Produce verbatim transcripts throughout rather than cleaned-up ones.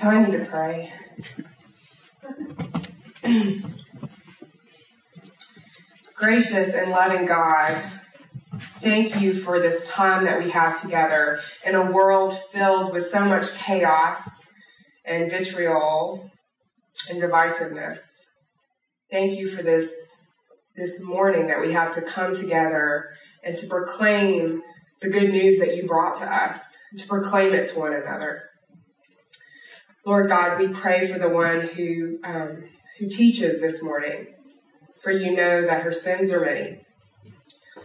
time to pray. Gracious and loving God, thank you for this time that we have together in a world filled with so much chaos and vitriol and divisiveness. Thank you for this, this morning that we have to come together and to proclaim the good news that you brought to us, to proclaim it to one another. Lord God, we pray for the one who um, who teaches this morning, for you know that her sins are many.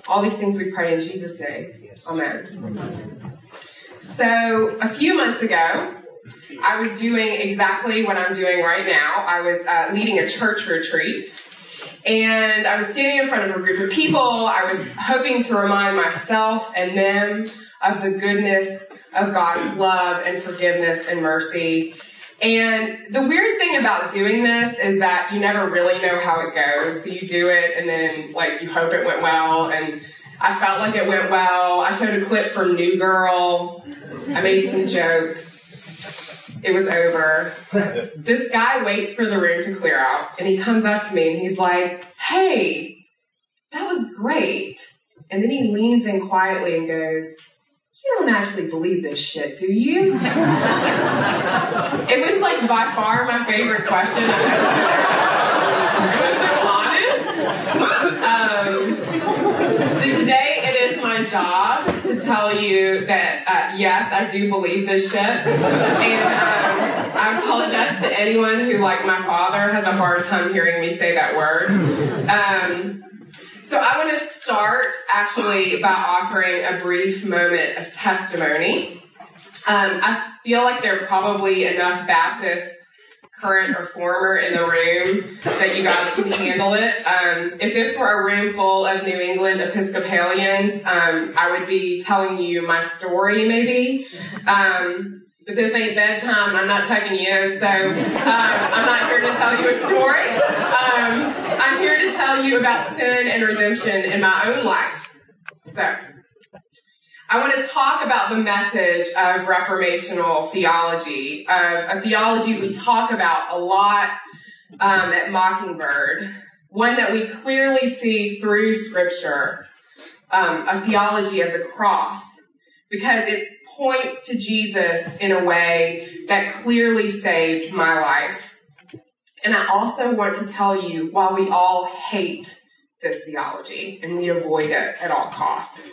All these things we pray in Jesus' name. Amen. Amen. So a few months ago, I was doing exactly what I'm doing right now. I was uh, leading a church retreat, and I was standing in front of a group of people. I was hoping to remind myself and them of the goodness of God's love and forgiveness and mercy. And the weird thing about doing this is that you never really know how it goes. So you do it, and then like you hope it went well. And I felt like it went well. I showed a clip from New Girl. I made some jokes. It was over. This guy waits for the room to clear out, and he comes up to me, and he's like, hey, that was great. And then he leans in quietly and goes, you don't actually believe this shit, do you? It was like by far my favorite question I've ever heard. It was so honest. Um, so today it is my job to tell you that, uh, yes, I do believe this shit. And um, I apologize to anyone who, like my father, has a hard time hearing me say that word. Um, So I want to start actually by offering a brief moment of testimony. Um, I feel like there are probably enough Baptists, current or former, in the room that you guys can handle it. Um, if this were a room full of New England Episcopalians, um, I would be telling you my story maybe. Um, but this ain't bedtime, and I'm not tucking you in, so um, I'm not here to tell you a story. Um, I'm here to tell you about sin and redemption in my own life. So, I want to talk about the message of reformational theology, of a theology we talk about a lot um, at Mockingbird, one that we clearly see through Scripture, um, a theology of the cross, because it points to Jesus in a way that clearly saved my life. And I also want to tell you, while we all hate this theology and we avoid it at all costs.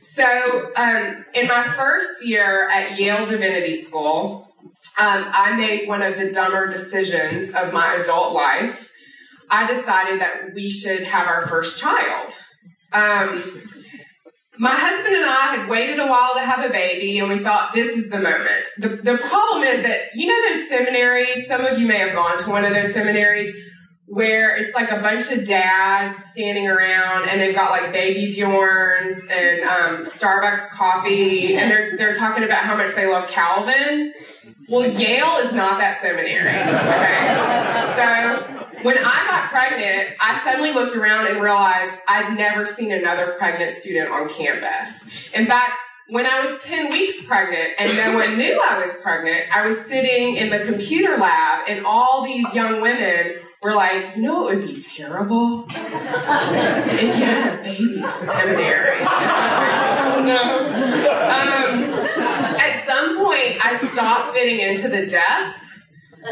So um, in my first year at Yale Divinity School, um, I made one of the dumber decisions of my adult life. I decided that we should have our first child. Um, My husband and I had waited a while to have a baby, and we thought, this is the moment. The, the problem is that, you know those seminaries, some of you may have gone to one of those seminaries, where it's like a bunch of dads standing around, and they've got like baby Bjorns and um, Starbucks coffee, and they're they're talking about how much they love Calvin. Well, Yale is not that seminary, okay? So when I got pregnant, I suddenly looked around and realized I'd never seen another pregnant student on campus. In fact, when I was ten weeks pregnant and no one knew I was pregnant, I was sitting in the computer lab, and all these young women were like, you know, it would be terrible if you had a baby at seminary. And I was like, oh no. Um, at some point, I stopped fitting into the desk.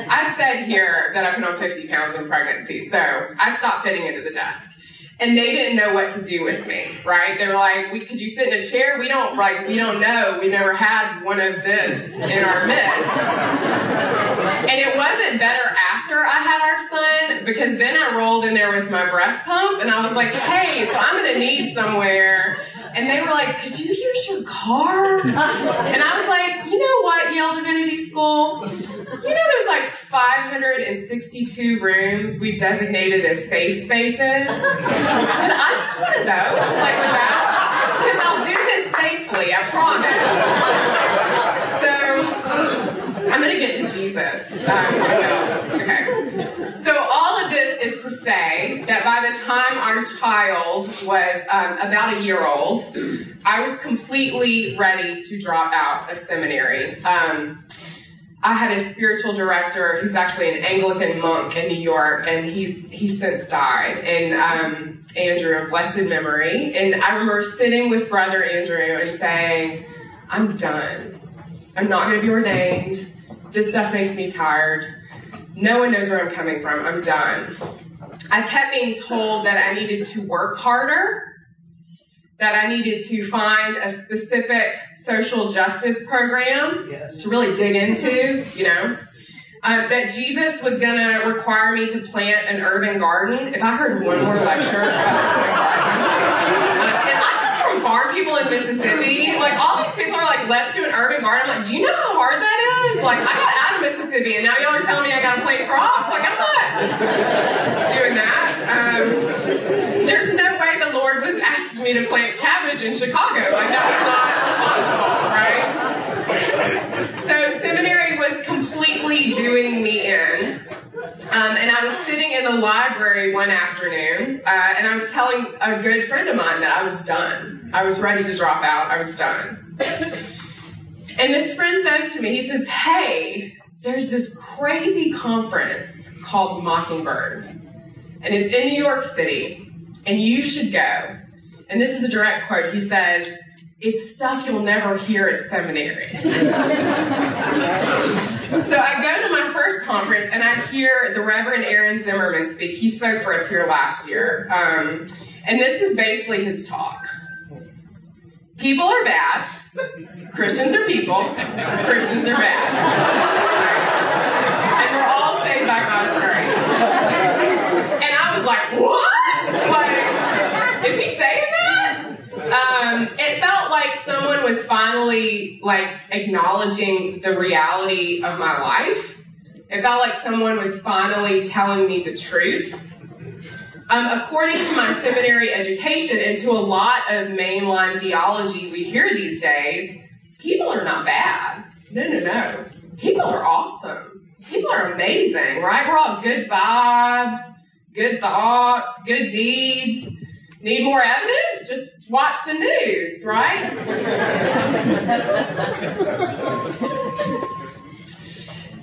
I said here that I put on fifty pounds in pregnancy, so I stopped fitting into the desk. And they didn't know what to do with me, right? They were like, we, could you sit in a chair? We don't, like, we don't know. We've never had one of this in our midst. And it wasn't better after I had our son, because then I rolled in there with my breast pump, and I was like, hey, so I'm going to need somewhere. And they were like, could you use your car? And I was like, you know what, Yale Divinity School? You know there's like five hundred sixty-two rooms we've designated as safe spaces? And I just want to know, like, without, because I'll do this safely, I promise. So I'm going to get to Jesus. Um, okay. So all of this is to say that by the time our child was um, about a year old, I was completely ready to drop out of seminary. Um, I had a spiritual director who's actually an Anglican monk in New York, and he's he's since died. And um, Andrew, of blessed memory. And I remember sitting with Brother Andrew and saying, "I'm done. I'm not going to be ordained. This stuff makes me tired. No one knows where I'm coming from. I'm done." I kept being told that I needed to work harder, that I needed to find a specific social justice program yes. to really dig into, you know, uh, that Jesus was going to require me to plant an urban garden. If I heard one more lecture about urban garden, uh, and I come from farm people in Mississippi, like all these people are like, let's do an urban garden. I'm like, do you know how hard that is? Like, I got out of Mississippi and now y'all are telling me I got to plant crops. Like, I'm not doing that. Um, There's no way the Lord was asking me to plant cabbage in Chicago. Like, that was not possible, right? So seminary was completely doing me in. Um, and I was sitting in the library one afternoon, uh, and I was telling a good friend of mine that I was done. I was ready to drop out. I was done. And this friend says to me, he says, "Hey, there's this crazy conference called Mockingbird, and it's in New York City. And you should go." And this is a direct quote. He says, "It's stuff you'll never hear at seminary." So I go to my first conference and I hear the Reverend Aaron Zimmerman speak. He spoke for us here last year. Um, and this was basically his talk. People are bad. Christians are people. Christians are bad. And we're all saved by God's grace. And I was like, what? Like, is he saying that? Um, it felt like someone was finally, like, acknowledging the reality of my life. It felt like someone was finally telling me the truth. Um, according to my seminary education and to a lot of mainline theology we hear these days, people are not bad. No, no, no. People are awesome. People are amazing, right? We're all good vibes. Good thoughts, good deeds. Need more evidence? Just watch the news, right?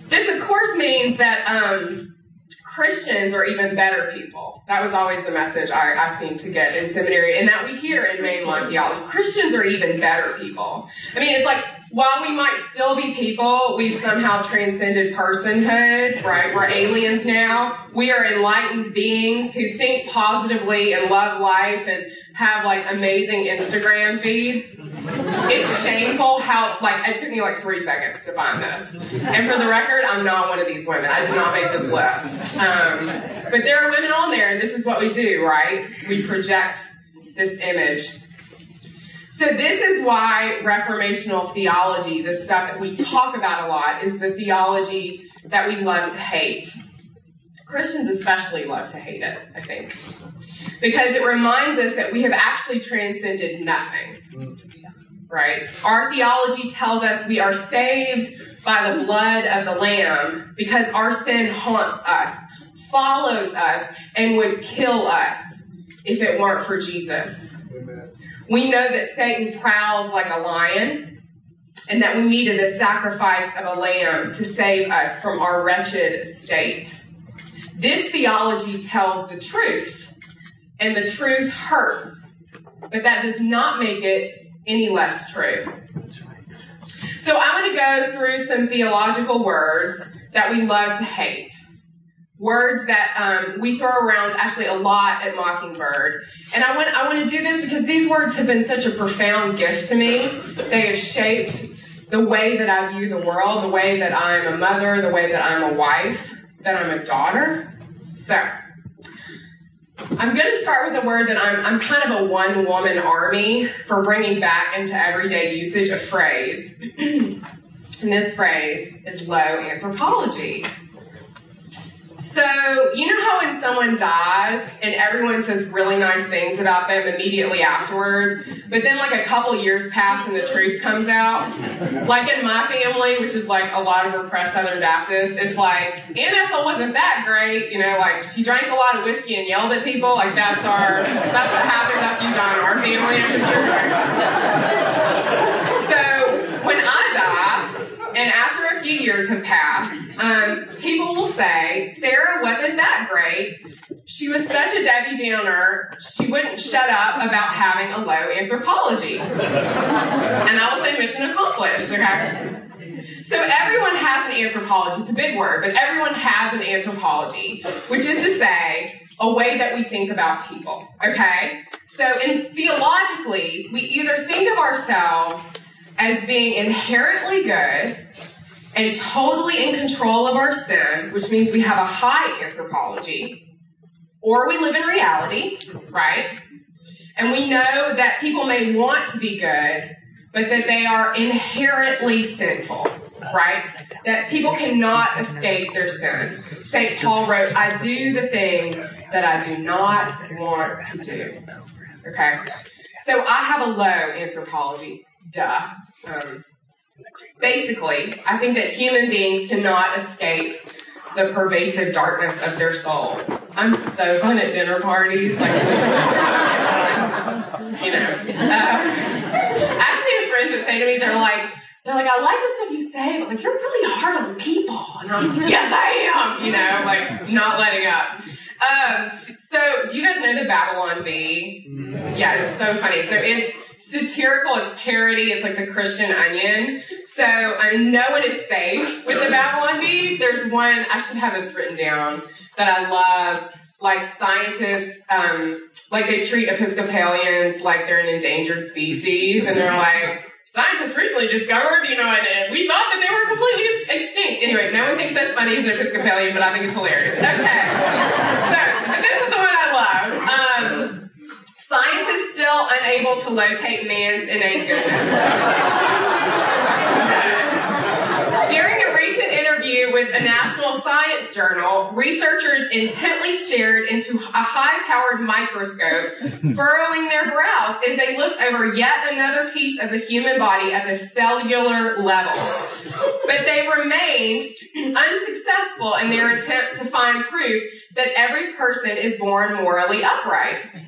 This, of course, means that um, Christians are even better people. That was always the message I, I seemed to get in seminary, and that we hear in mainline theology. Christians are even better people. I mean, it's like, while we might still be people, we've somehow transcended personhood, right? We're aliens now. We are enlightened beings who think positively and love life and have, like, amazing Instagram feeds. It's shameful how, like, it took me, like, three seconds to find this. And for the record, I'm not one of these women. I did not make this list. Um, but there are women on there, and this is what we do, right? We project this image. So this is why reformational theology, the stuff that we talk about a lot, is the theology that we love to hate. Christians especially love to hate it, I think, because it reminds us that we have actually transcended nothing, right? Our theology tells us we are saved by the blood of the Lamb because our sin haunts us, follows us, and would kill us if it weren't for Jesus. We know that Satan prowls like a lion and that we needed the sacrifice of a lamb to save us from our wretched state. This theology tells the truth, and the truth hurts, but that does not make it any less true. So I'm going to go through some theological words that we love to hate. Words that um, we throw around actually a lot at Mockingbird. And I want I want to do this because these words have been such a profound gift to me. They have shaped the way that I view the world, the way that I'm a mother, the way that I'm a wife, that I'm a daughter. So I'm going to start with a word that I'm, I'm kind of a one-woman army for bringing back into everyday usage, a phrase. And this phrase is low anthropology. So, you know how when someone dies and everyone says really nice things about them immediately afterwards, but then like a couple years pass and the truth comes out? Like in my family, which is like a lot of repressed Southern Baptists, it's like, Aunt Ethel wasn't that great. You know, like she drank a lot of whiskey and yelled at people. Like that's our, that's what happens after you die in our family. After you're drunk. So, when I die, and after a few few years have passed, um, people will say, Sarah wasn't that great. She was such a Debbie Downer, she wouldn't shut up about having a low anthropology. And I will say mission accomplished, okay? So everyone has an anthropology. It's a big word, but everyone has an anthropology, which is to say a way that we think about people, okay? So in theologically, we either think of ourselves as being inherently good and totally in control of our sin, which means we have a high anthropology, or we live in reality, right? And we know that people may want to be good, but that they are inherently sinful, right? That people cannot escape their sin. Saint Paul wrote, I do the thing that I do not want to do, okay? So I have a low anthropology. Duh. Um, basically, I think that human beings cannot escape the pervasive darkness of their soul. I'm so fun at dinner parties. Like, listen, you know. Uh, actually, I have friends that say to me, they're like, they're like, I like the stuff you say, but like, you're really hard on people. And I'm like, yes, I am. You know, like, not letting up. Um, so, do you guys know the Babylon Bee? Yeah, it's so funny. So it's satirical, it's parody, it's like the Christian Onion. So I mean, no one is safe with the Babylon Bee. There's one, I should have this written down, that I loved. Like scientists, um, like they treat Episcopalians like they're an endangered species, and they're like, scientists recently discovered, you know, and, and we thought that they were completely extinct. Anyway, no one thinks that's funny as an Episcopalian, but I think it's hilarious. Okay. So, but this is the one I love. Um, Scientists still unable to locate man's innate goodness. During a recent interview with a national science journal, researchers intently stared into a high-powered microscope, furrowing their brows as they looked over yet another piece of the human body at the cellular level. But they remained unsuccessful in their attempt to find proof that every person is born morally upright.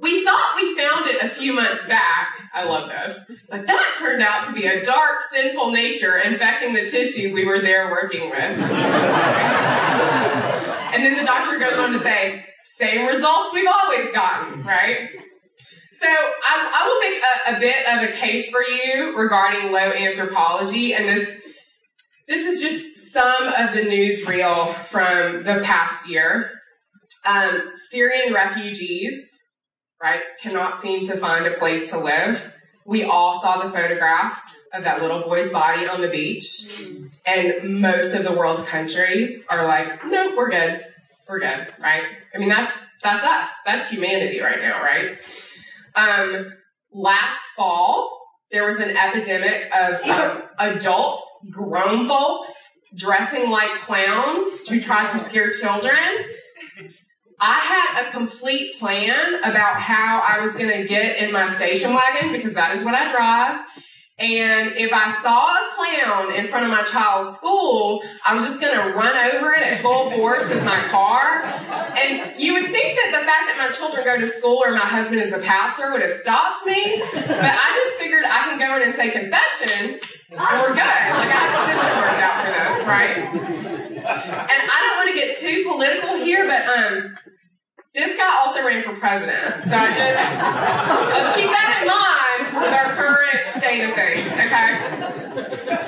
We thought we found it a few months back, I love this, but that turned out to be a dark, sinful nature infecting the tissue we were there working with. And then the doctor goes on to say, same results we've always gotten, right? So I, I will make a, a bit of a case for you regarding low anthropology, and this this is just some of the newsreel from the past year. Um, Syrian refugees, right, cannot seem to find a place to live. We all saw the photograph of that little boy's body on the beach. And most of the world's countries are like, nope, we're good. We're good, right? I mean, that's that's us. That's humanity right now, right? Um, last fall, there was an epidemic of um, adults, grown folks, dressing like clowns to try to scare children. I had a complete plan about how I was going to get in my station wagon, because that is what I drive. And if I saw a clown in front of my child's school, I was just going to run over it at full force with my car. And you would think that the fact that my children go to school or my husband is a pastor would have stopped me. But I just figured I can go in and say confession, and we're good. Like, I had a system worked out for this, right? And I don't want to get too political here, but um, this guy also ran for president. So I just, let's keep that in mind with our current state of things, okay?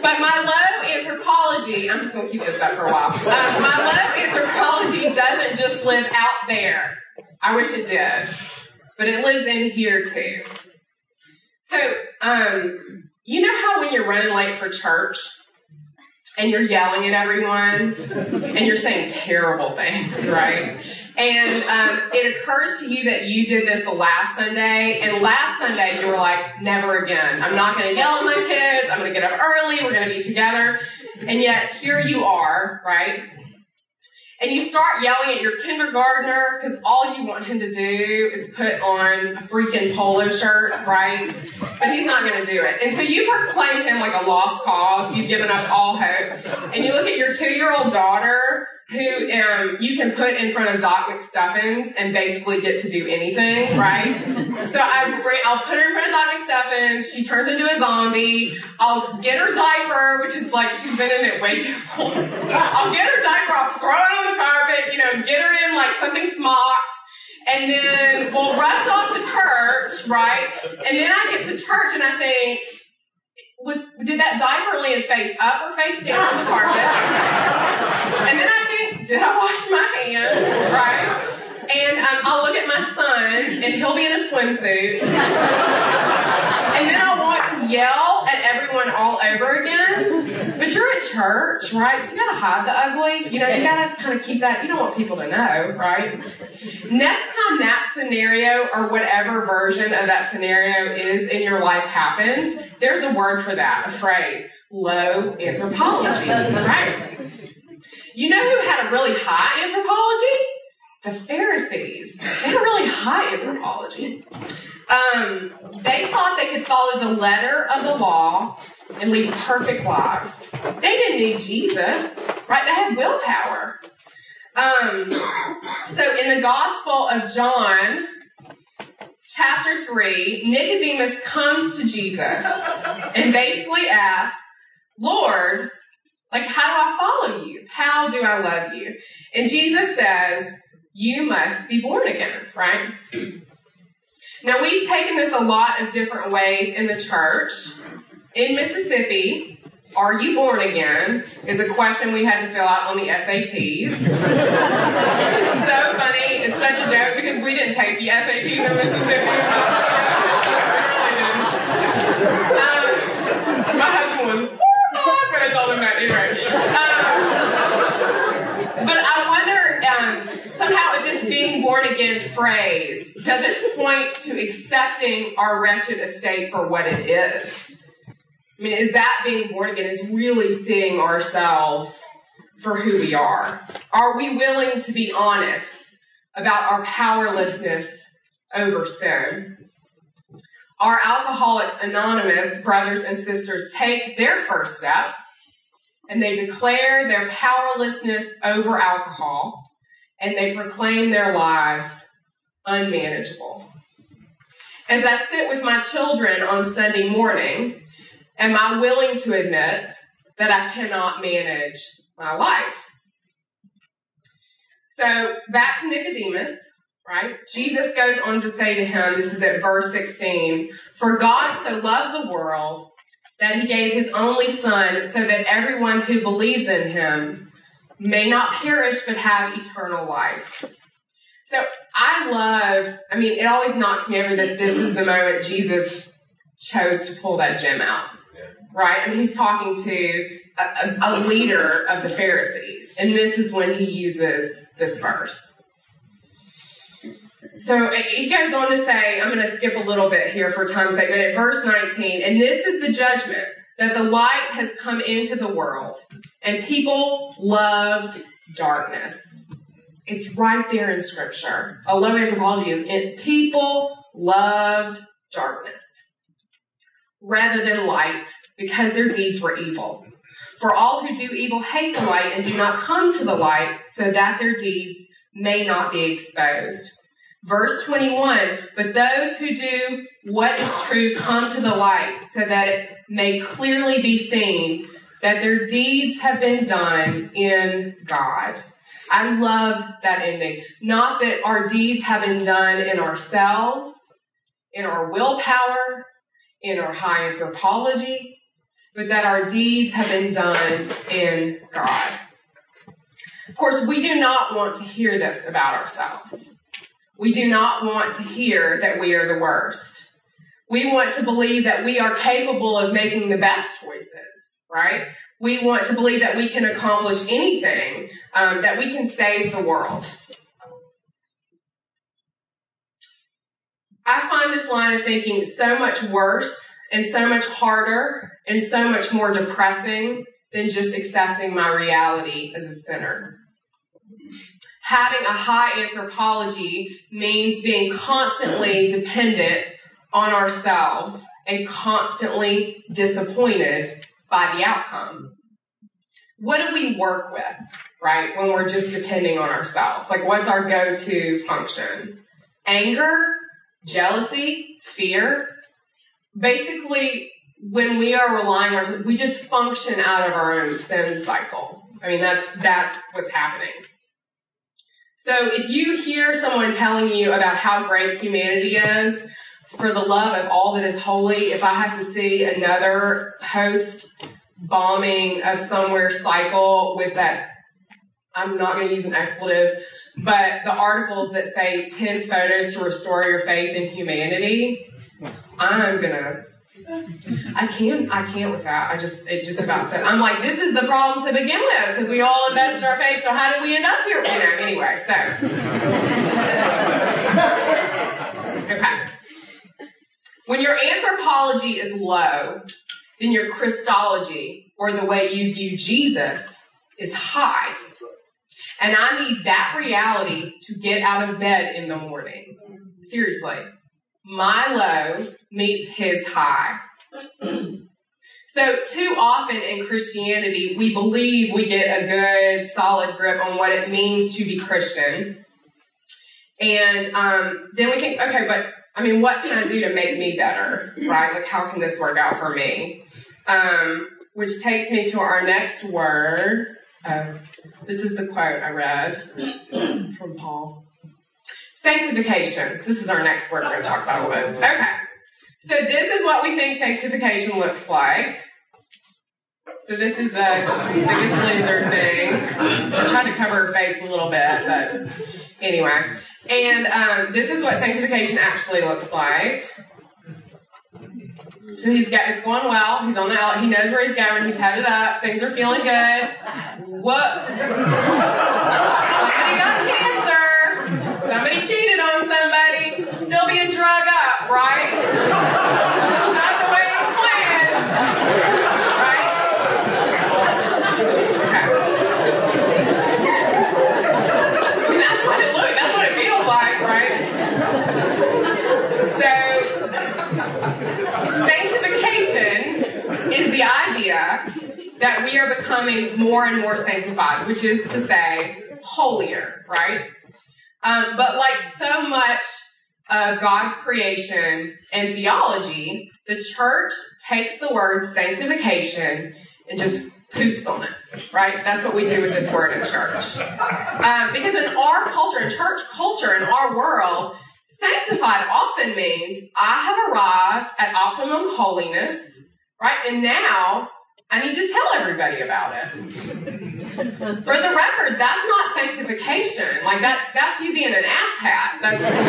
But my low anthropology, I'm just going to keep this up for a while. Um, my low anthropology doesn't just live out there. I wish it did. But it lives in here too. So, um, you know how when you're running late for church, and you're yelling at everyone, and you're saying terrible things, right? And um, it occurs to you that you did this last Sunday, and last Sunday you were like, never again. I'm not going to yell at my kids. I'm going to get up early. We're going to be together. And yet here you are, right? And you start yelling at your kindergartner because all you want him to do is put on a freaking polo shirt, right? But he's not going to do it. And so you proclaim him like a lost cause. You've given up all hope. And you look at your two-year-old daughter who um, you can put in front of Doc McStuffins and basically get to do anything, right? So I bring, I'll put her in front of Doc McStuffins. She turns into a zombie. I'll get her diaper, which is like she's been in it way too long. I'll get her diaper. I'll throw it on the carpet, you know, get her in like something smocked. And then we'll rush off to church, right? And then I get to church and I think, was did that diaper land face up or face down on the carpet? And then I think, did I wash my hands, right? And um, I'll look at my son, and he'll be in a swimsuit. And then I'll want to yell at everyone all over again. But you're at church, right? So you gotta hide the ugly. You know, you gotta kind of keep that. You don't want people to know, right? Next time that scenario or whatever version of that scenario is in your life happens, there's a word for that, a phrase. Low anthropology, right? You know who had a really high anthropology? The Pharisees, they had a really high anthropology. Um, they thought they could follow the letter of the law and lead perfect lives. They didn't need Jesus, right? They had willpower. Um, so in the Gospel of John, chapter three, Nicodemus comes to Jesus and basically asks, Lord, like, how do I follow you? How do I love you? And Jesus says, you must be born again, right? Now, we've taken this a lot of different ways in the church. In Mississippi, are you born again is a question we had to fill out on the S A Ts, which is so funny. It's such a joke because we didn't take the S A Ts in Mississippi. Um, my husband was horrified when I told him that. Anyway. Um, but I wonder... Um, somehow if this being born again phrase doesn't point to accepting our wretched estate for what it is. I mean, is that being born again is really seeing ourselves for who we are? Are we willing to be honest about our powerlessness over sin? Our Alcoholics Anonymous brothers and sisters take their first step and they declare their powerlessness over alcohol. And they proclaim their lives unmanageable. As I sit with my children on Sunday morning, am I willing to admit that I cannot manage my life? So back to Nicodemus, right? Jesus goes on to say to him, this is at verse sixteen, for God so loved the world that he gave his only son so that everyone who believes in him may not perish, but have eternal life. So I love, I mean, it always knocks me over that this is the moment Jesus chose to pull that gem out, right? I mean, he's talking to a, a, a leader of the Pharisees, and this is when he uses this verse. So he goes on to say, I'm going to skip a little bit here for time's sake, but at verse nineteen, and this is the judgment, that the light has come into the world, and people loved darkness. It's right there in Scripture. I love anthropology. It, people loved darkness rather than light because their deeds were evil. For all who do evil hate the light and do not come to the light so that their deeds may not be exposed. Verse twenty-one, but those who do what is true come to the light so that it may clearly be seen that their deeds have been done in God. I love that ending. Not that our deeds have been done in ourselves, in our willpower, in our high anthropology, but that our deeds have been done in God. Of course, we do not want to hear this about ourselves. We do not want to hear that we are the worst. We want to believe that we are capable of making the best choices, right? We want to believe that we can accomplish anything, um, that we can save the world. I find this line of thinking so much worse and so much harder and so much more depressing than just accepting my reality as a sinner. Having a high anthropology means being constantly dependent on ourselves and constantly disappointed by the outcome. What do we work with? right? When we're just depending on ourselves. Like, what's our go-to function? Anger, jealousy, fear. Basically, when we are relying on, we just function out of our own sin cycle. I mean, that's that's what's happening. So if you hear someone telling you about how great humanity is, for the love of all that is holy, if I have to see another host bombing of somewhere cycle with that, I'm not going to use an expletive, but the articles that say ten photos to restore your faith in humanity, I'm going to, I can't, I can't with that. I just, it just about said, I'm like, this is the problem to begin with, because we all invest in our faith, so how did we end up here? You know, anyway, so. Okay. When your anthropology is low, then your Christology, or the way you view Jesus, is high. And I need that reality to get out of bed in the morning. Seriously. My low meets his high. So too often in Christianity, we believe we get a good, solid grip on what it means to be Christian. And um, then we think, okay, but I mean, what can I do to make me better, right? Like, how can this work out for me? Um, which takes me to our next word. Oh, this is the quote I read from Paul. Sanctification. This is our next word we're going to talk about a little bit. Okay. So this is what we think sanctification looks like. So this is a Biggest Loser thing. I tried to cover her face a little bit, but anyway. And um, this is what sanctification actually looks like. So he's got, it's going well. He's on the outlet. He knows where he's going. He's headed up. Things are feeling good. Whoops. Somebody got cancer. Somebody cheated on somebody. Still being drug up, right? Just not the way he planned. Right? Okay. And that's what it looks. That's what it feels like, right? So sanctification is the idea that we are becoming more and more sanctified, which is to say, holier, right? Um, but like so much of God's creation and theology, the church takes the word sanctification and just poops on it, right? That's what we do with this word in church. Um, because in our culture, in church culture, in our world, sanctified often means I have arrived at optimum holiness, right? And now I need to tell everybody about it. For the record, that's not sanctification. Like, that's that's you being an asshat. That's, that's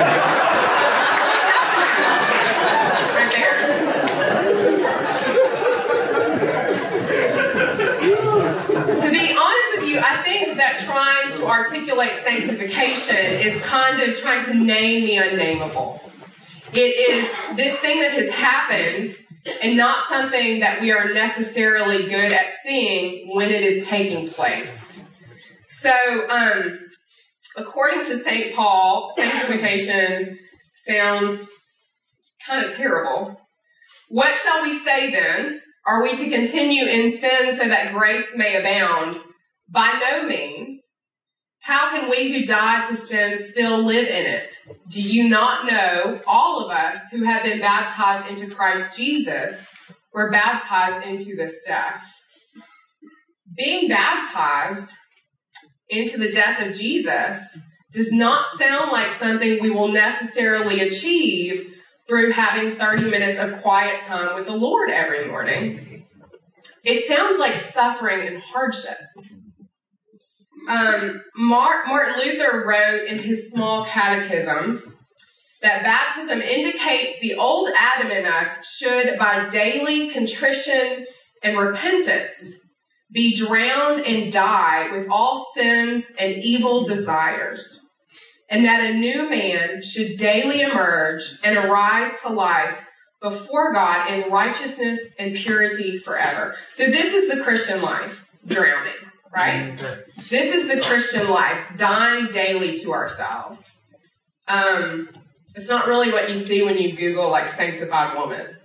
right there. To be honest with you, I think that trying to articulate sanctification is kind of trying to name the unnameable. It is this thing that has happened, and not something that we are necessarily good at seeing when it is taking place. So, um, according to Saint Paul, sanctification sounds kind of terrible. What shall we say then? Are we to continue in sin so that grace may abound? By no means. How can we who died to sin still live in it? Do you not know all of us who have been baptized into Christ Jesus were baptized into this death? Being baptized into the death of Jesus does not sound like something we will necessarily achieve through having thirty minutes of quiet time with the Lord every morning. It sounds like suffering and hardship. Um, Martin Luther wrote in his small catechism that baptism indicates the old Adam in us should, by daily contrition and repentance, be drowned and die with all sins and evil desires, and that a new man should daily emerge and arise to life before God in righteousness and purity forever. So this is the Christian life, drowning. Right? This is the Christian life, dying daily to ourselves. Um, it's not really what you see when you Google, like, sanctified woman.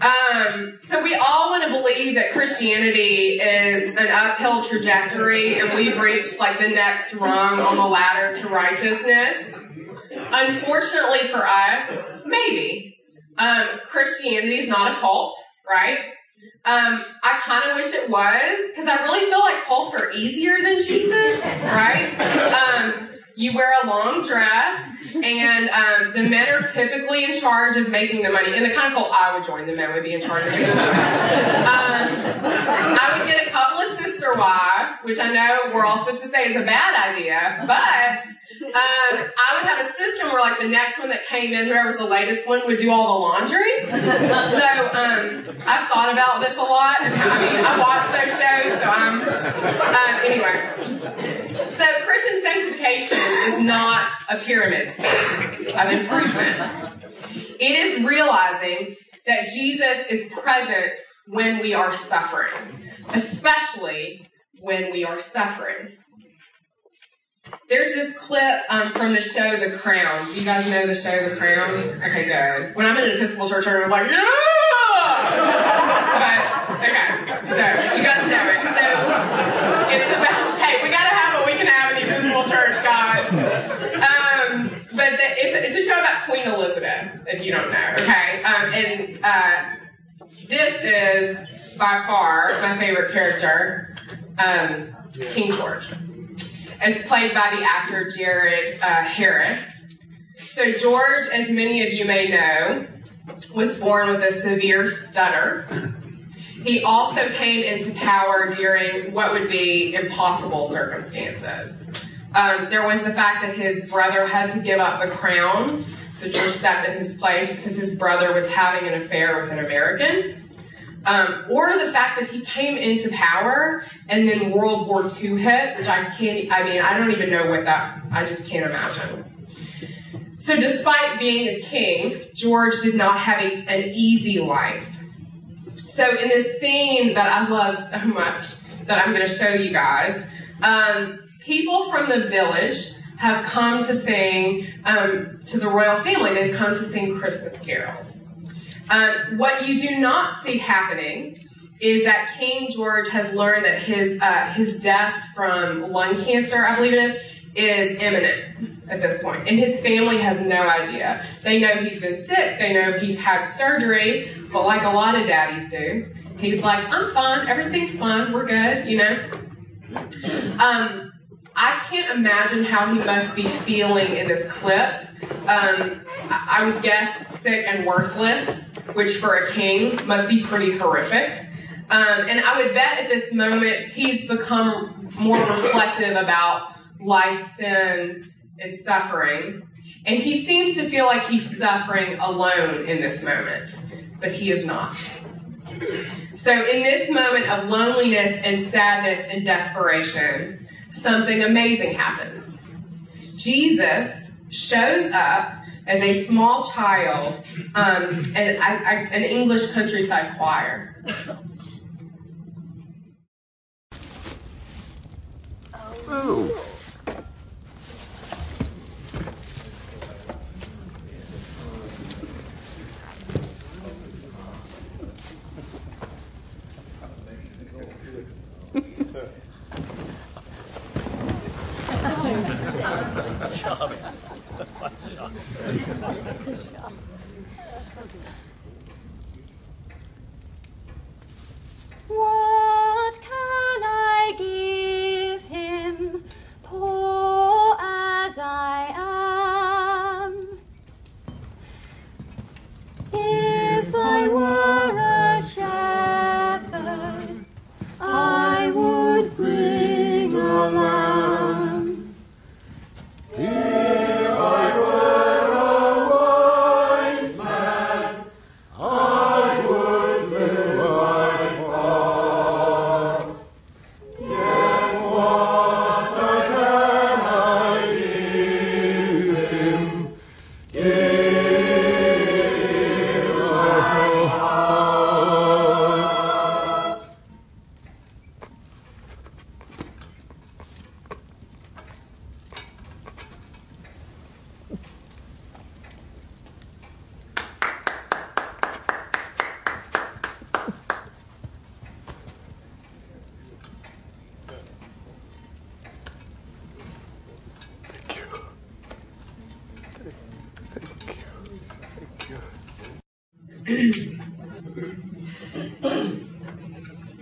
Um, so we all want to believe that Christianity is an uphill trajectory and we've reached like the next rung on the ladder to righteousness. Unfortunately for us, maybe. Um, Christianity is not a cult, right? Um, I kind of wish it was, because I really feel like cults are easier than Jesus, right? Um, you wear a long dress, and um, the men are typically in charge of making the money. In the kind of cult I would join, the men would be in charge of making the money. Um, I would get a couple of sister wives, which I know we're all supposed to say is a bad idea, but um, I would have a system where, like, the next one that came in, whoever was the latest one, would do all the laundry. So um, I've thought about this a lot, and I mean, I watch those shows, so I'm, um, anyway. So Christian sanctification is not a pyramid scheme of improvement. It is realizing that Jesus is present when we are suffering, especially when we are suffering. There's this clip um, from the show The Crown. Do you guys know the show The Crown? Okay, good. When I'm in an Episcopal church, everyone's like, yeah! But, okay, so you guys know it. So it's about, hey, we got to have what we can have in the Episcopal church, guys. Um, but the, it's, a, it's a show about Queen Elizabeth, if you don't know, okay? Um, and uh, this is, by far, my favorite character, um, King George. It's played by the actor Jared uh, Harris. So George, as many of you may know, was born with a severe stutter. He also came into power during what would be impossible circumstances. Um, there was the fact that his brother had to give up the crown, so George stepped in his place because his brother was having an affair with an American. Um, or the fact that he came into power and then World War Two hit, which I can't, I mean, I don't even know what that, I just can't imagine. So despite being a king, George did not have a, an easy life. So in this scene that I love so much that I'm going to show you guys, um, people from the village have come to sing, um, to the royal family, they've come to sing Christmas carols. Um, what you do not see happening is that King George has learned that his uh, his death from lung cancer, I believe it is, is imminent at this point. And his family has no idea. They know he's been sick. They know he's had surgery. But like a lot of daddies do, he's like, I'm fine. Everything's fine. We're good, you know. Um, I can't imagine how he must be feeling in this clip. Um, I would guess sick and worthless, which for a king must be pretty horrific. Um, and I would bet at this moment he's become more reflective about life, sin, and suffering. And he seems to feel like he's suffering alone in this moment, but he is not. So in this moment of loneliness and sadness and desperation, something amazing happens. Jesus shows up as a small child um, and I, I, an English countryside choir. Oh.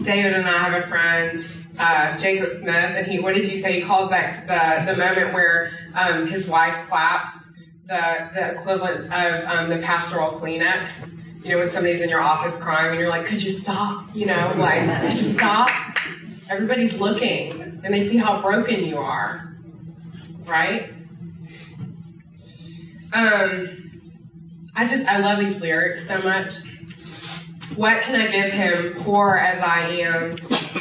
David and I have a friend, uh, Jacob Smith, and he, what did you say? He calls that the, the moment where um, his wife claps the, the equivalent of um, the pastoral Kleenex. You know, when somebody's in your office crying and you're like, could you stop? You know, like, could you stop? Everybody's looking and they see how broken you are, right? Um, I just, I love these lyrics so much. What can I give him, poor as I am?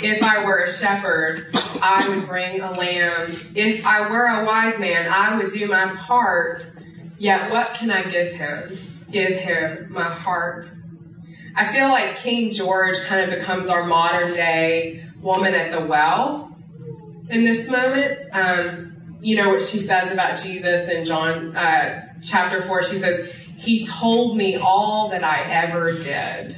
If I were a shepherd, I would bring a lamb. If I were a wise man, I would do my part. Yet what can I give him? Give him my heart. I feel like King George kind of becomes our modern day woman at the well in this moment. Um, you know what she says about Jesus in John uh, chapter four. She says, he told me all that I ever did.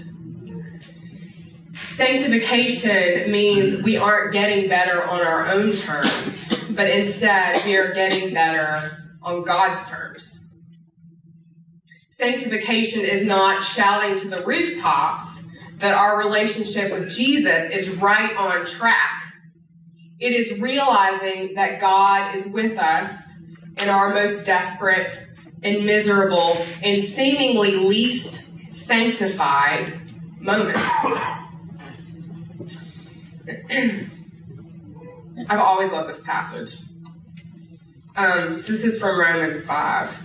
Sanctification means we aren't getting better on our own terms, but instead we are getting better on God's terms. Sanctification is not shouting to the rooftops that our relationship with Jesus is right on track. It is realizing that God is with us in our most desperate and miserable and seemingly least sanctified moments. I've always loved this passage. Um, so this is from Romans five.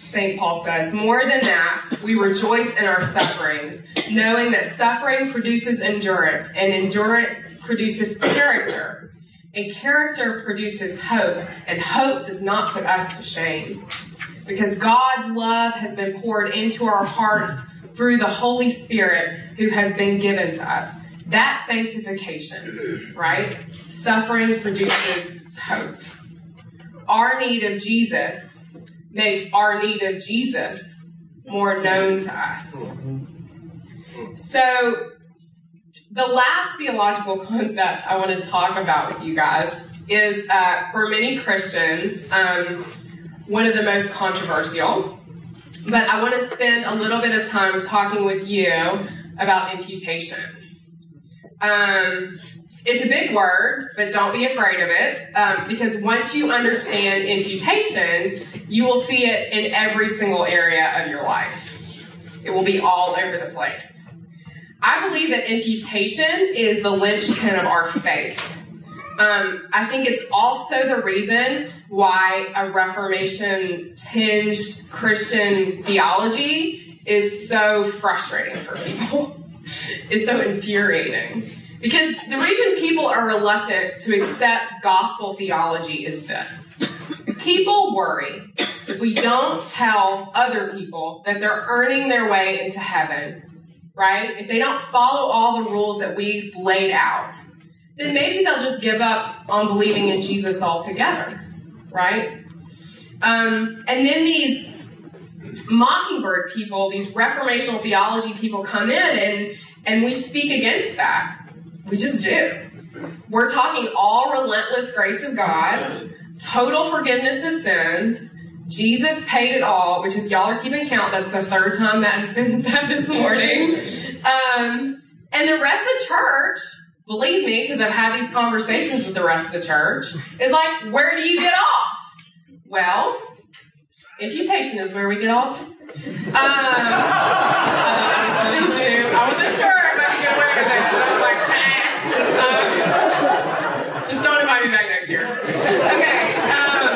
Saint Paul says, more than that, we rejoice in our sufferings, knowing that suffering produces endurance, and endurance produces character, and character produces hope, and hope does not put us to shame, because God's love has been poured into our hearts through the Holy Spirit who has been given to us. That's sanctification, right? Suffering produces hope. Our need of Jesus makes our need of Jesus more known to us. So the last theological concept I want to talk about with you guys is, uh, for many Christians, um, one of the most controversial, but I want to spend a little bit of time talking with you about imputation. Um, It's a big word, but don't be afraid of it, um, because once you understand imputation, you will see it in every single area of your life. It will be all over the place. I believe that imputation is the linchpin of our faith. Um, I think it's also the reason why a Reformation-tinged Christian theology is so frustrating for people. It's so infuriating. Because the reason people are reluctant to accept gospel theology is this. People worry if we don't tell other people that they're earning their way into heaven, right? If they don't follow all the rules that we've laid out, then maybe they'll just give up on believing in Jesus altogether, right? Um, and then these Mockingbird people, these reformational theology people come in and, and we speak against that. We just do. We're talking all relentless grace of God, total forgiveness of sins. Jesus paid it all, which if y'all are keeping count, that's the third time that has been said this morning. Um, and the rest of the church, believe me, because I've had these conversations with the rest of the church, is like, where do you get off? Well, imputation is where we get off. Um, I thought that was what I do. I wasn't sure if I could get away with it. I was like, Um, just don't invite me back next year. Okay. Um,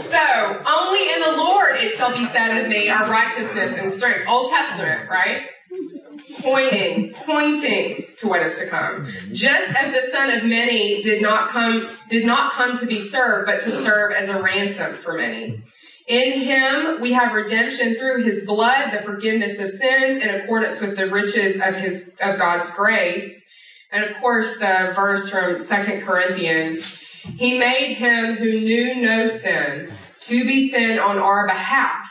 so, only in the Lord it shall be said of me, our righteousness and strength. Old Testament, right? Pointing, pointing to what is to come. Just as the Son of many did not come, did not come to be served, but to serve as a ransom for many. In him we have redemption through his blood, the forgiveness of sins, in accordance with the riches of his of God's grace. And of course, the verse from Second Corinthians, he made him who knew no sin to be sin on our behalf,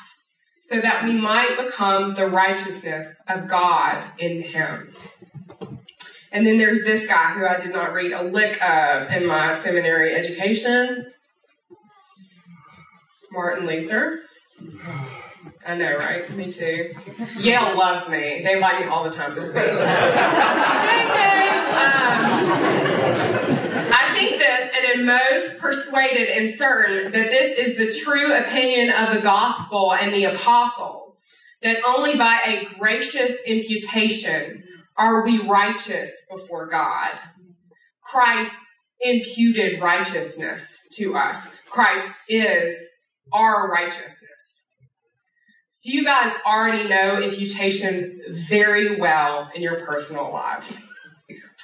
so that we might become the righteousness of God in him. And then there's this guy who I did not read a lick of in my seminary education, Martin Luther. I know, right? Me too. Yale loves me. They invite me all the time to speak. J K! Um, I think this, and am most persuaded and certain that this is the true opinion of the gospel and the apostles, that only by a gracious imputation are we righteous before God. Christ imputed righteousness to us. Christ is our righteousness. So you guys already know imputation very well in your personal lives.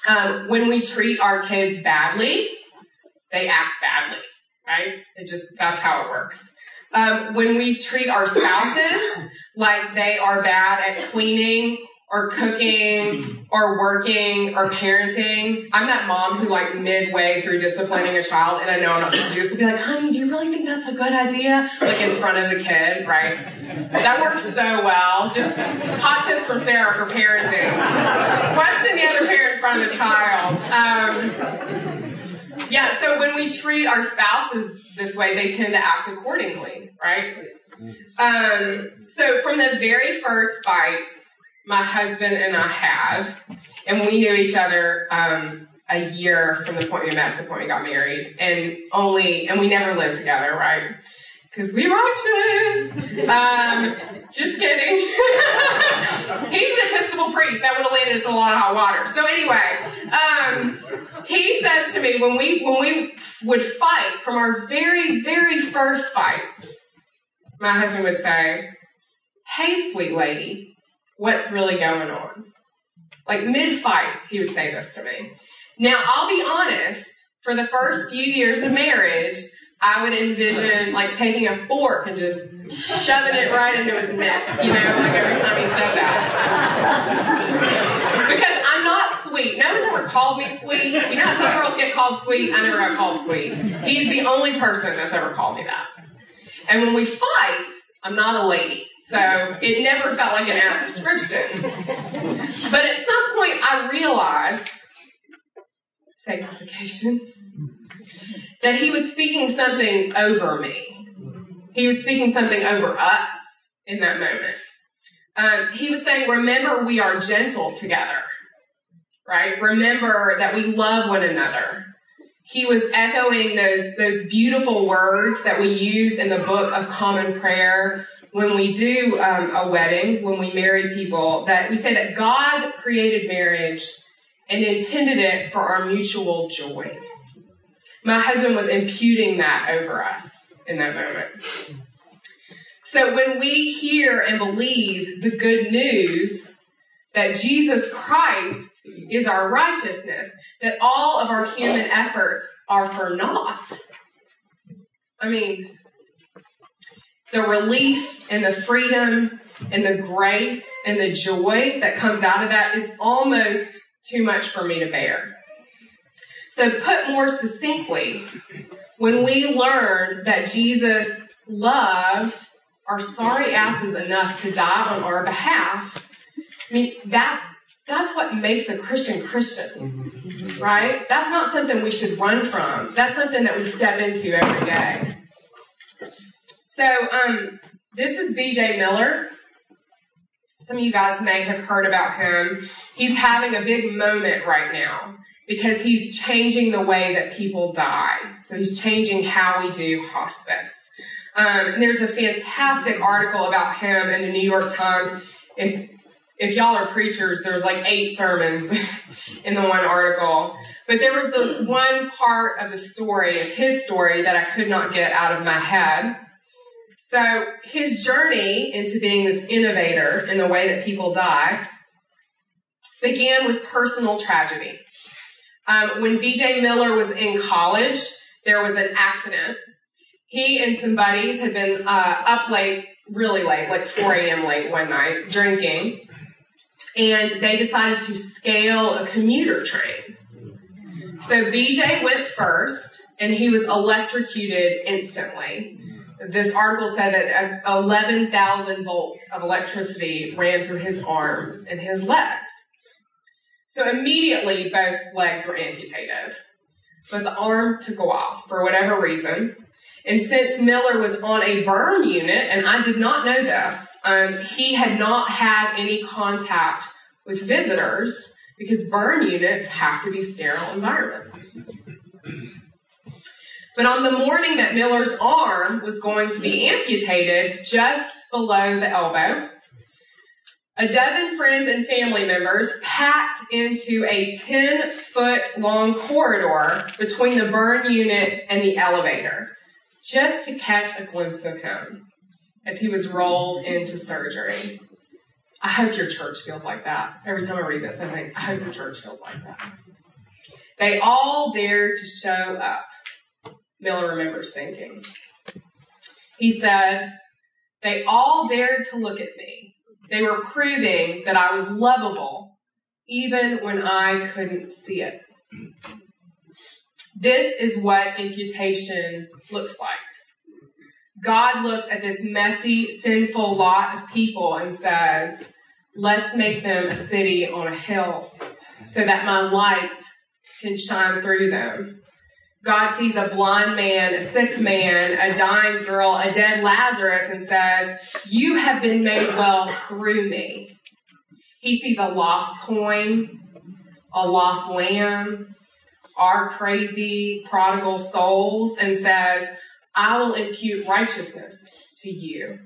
Um, when we treat our kids badly, they act badly, right? It just, that's how it works. Um, when we treat our spouses like they are bad at cleaning or cooking or working or parenting. I'm that mom who, like, midway through disciplining a child, and I know I'm not supposed to do this, would be like, honey, do you really think that's a good idea? Like, in front of the kid, right? That works so well. Just hot tips from Sarah for parenting. Question the other parent in front of the child. Um, yeah, so when we treat our spouses this way, they tend to act accordingly, right? Um, so from the very first fights my husband and I had, and we knew each other um, a year from the point we met to the point we got married, and only, and we never lived together, right? Because we righteous. Um, just kidding. He's an Episcopal priest. That would have landed us in a lot of hot water. So anyway, um, he says to me, when we when we would fight, from our very, very first fights, my husband would say, "Hey, sweet lady, what's really going on?" Like, mid-fight, he would say this to me. Now, I'll be honest, for the first few years of marriage, I would envision, like, taking a fork and just shoving it right into his neck, you know, like every time he said that. Because I'm not sweet. No one's ever called me sweet. You know how some girls get called sweet? I never got called sweet. He's the only person that's ever called me that. And when we fight, I'm not a lady. So it never felt like an apt description. But at some point I realized, sanctification, that he was speaking something over me. He was speaking something over us in that moment. Um, he was saying, remember, we are gentle together, right? Remember that we love one another. He was echoing those, those beautiful words that we use in the Book of Common Prayer when we do um, a wedding, when we marry people, that we say that God created marriage and intended it for our mutual joy. My husband was imputing that over us in that moment. So when we hear and believe the good news that Jesus Christ is our righteousness, that all of our human efforts are for naught. I mean, the relief and the freedom and the grace and the joy that comes out of that is almost too much for me to bear. So put more succinctly, when we learn that Jesus loved our sorry asses enough to die on our behalf, I mean, that's that's what makes a Christian Christian, right? That's not something we should run from. That's something that we step into every day. So um, this is B J Miller. Some of you guys may have heard about him. He's having a big moment right now because he's changing the way that people die. So he's changing how we do hospice. Um, and there's a fantastic article about him in the New York Times. If If y'all are preachers, there's like eight sermons in the one article. But there was this one part of the story, of his story, that I could not get out of my head. So his journey into being this innovator in the way that people die began with personal tragedy. Um, when B J Miller was in college, there was an accident. He and some buddies had been uh, up late, really late, like four a.m. late one night, drinking. And they decided to scale a commuter train. So B J went first, and he was electrocuted instantly. This article said that eleven thousand volts of electricity ran through his arms and his legs. So immediately, both legs were amputated. But the arm took a while for whatever reason. And since Miller was on a burn unit, and I did not know this, um, he had not had any contact with visitors because burn units have to be sterile environments. But on the morning that Miller's arm was going to be amputated just below the elbow, a dozen friends and family members packed into a ten-foot-long corridor between the burn unit and the elevator, just to catch a glimpse of him as he was rolled into surgery. I hope your church feels like that. Every time I read this, I think, I hope your church feels like that. They all dared to show up, Miller remembers thinking. He said, they all dared to look at me. They were proving that I was lovable, even when I couldn't see it. This is what imputation looks like. God looks at this messy, sinful lot of people and says, let's make them a city on a hill so that my light can shine through them. God sees a blind man, a sick man, a dying girl, a dead Lazarus, and says, you have been made well through me. He sees a lost coin, a lost lamb, our crazy prodigal souls, and says, I will impute righteousness to you.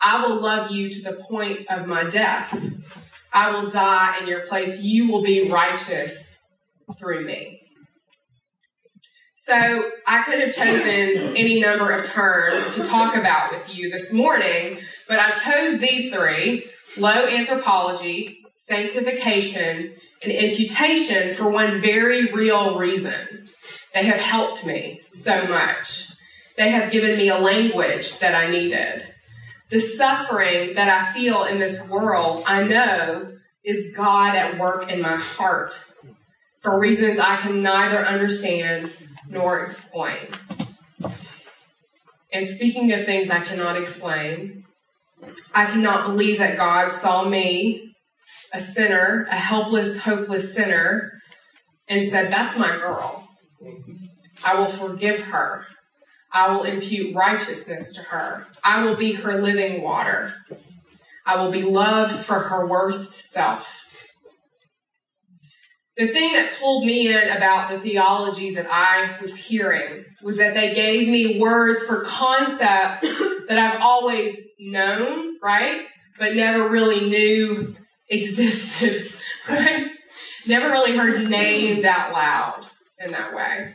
I will love you to the point of my death. I will die in your place. You will be righteous through me. So I could have chosen any number of terms to talk about with you this morning, but I chose these three: low anthropology, sanctification, and imputation for one very real reason. They have helped me so much. They have given me a language that I needed. The suffering that I feel in this world, I know, is God at work in my heart for reasons I can neither understand nor explain. And speaking of things I cannot explain, I cannot believe that God saw me, a sinner, a helpless, hopeless sinner, and said, that's my girl. I will forgive her. I will impute righteousness to her. I will be her living water. I will be love for her worst self. The thing that pulled me in about the theology that I was hearing was that they gave me words for concepts that I've always known, right? But never really knew existed, right? Never really heard named out loud in that way.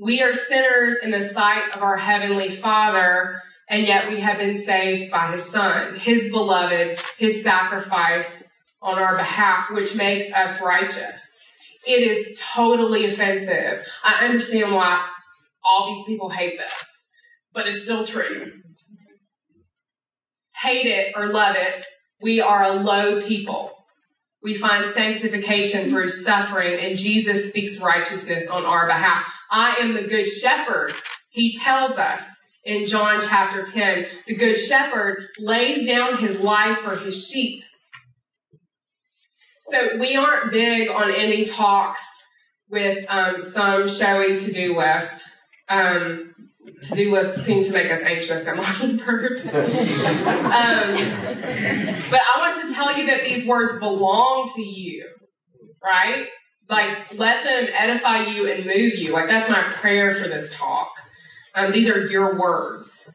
We are sinners in the sight of our Heavenly Father, and yet we have been saved by His Son, His beloved, His sacrifice on our behalf, which makes us righteous. It is totally offensive. I understand why all these people hate this, but it's still true. Hate it or love it, we are a low people. We find sanctification through suffering, and Jesus speaks righteousness on our behalf. I am the good shepherd, He tells us in John chapter ten. The good shepherd lays down his life for his sheep. So we aren't big on ending talks with um, some showy to-do list. Um, to-do lists seem to make us anxious at Mockingbird. um, but I want to tell you that these words belong to you, right? Like, let them edify you and move you. Like, that's my prayer for this talk. Um, these are your words.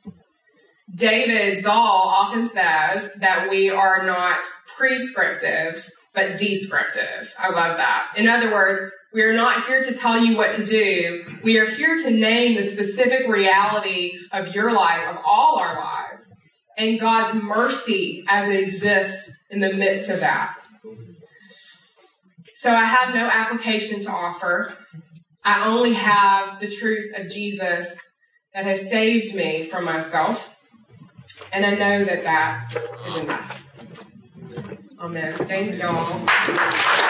David Zahl often says that we are not prescriptive, but descriptive. I love that. In other words, we are not here to tell you what to do. We are here to name the specific reality of your life, of all our lives, and God's mercy as it exists in the midst of that. So I have no application to offer. I only have the truth of Jesus that has saved me from myself, and I know that that is enough. Amen. Thank y'all.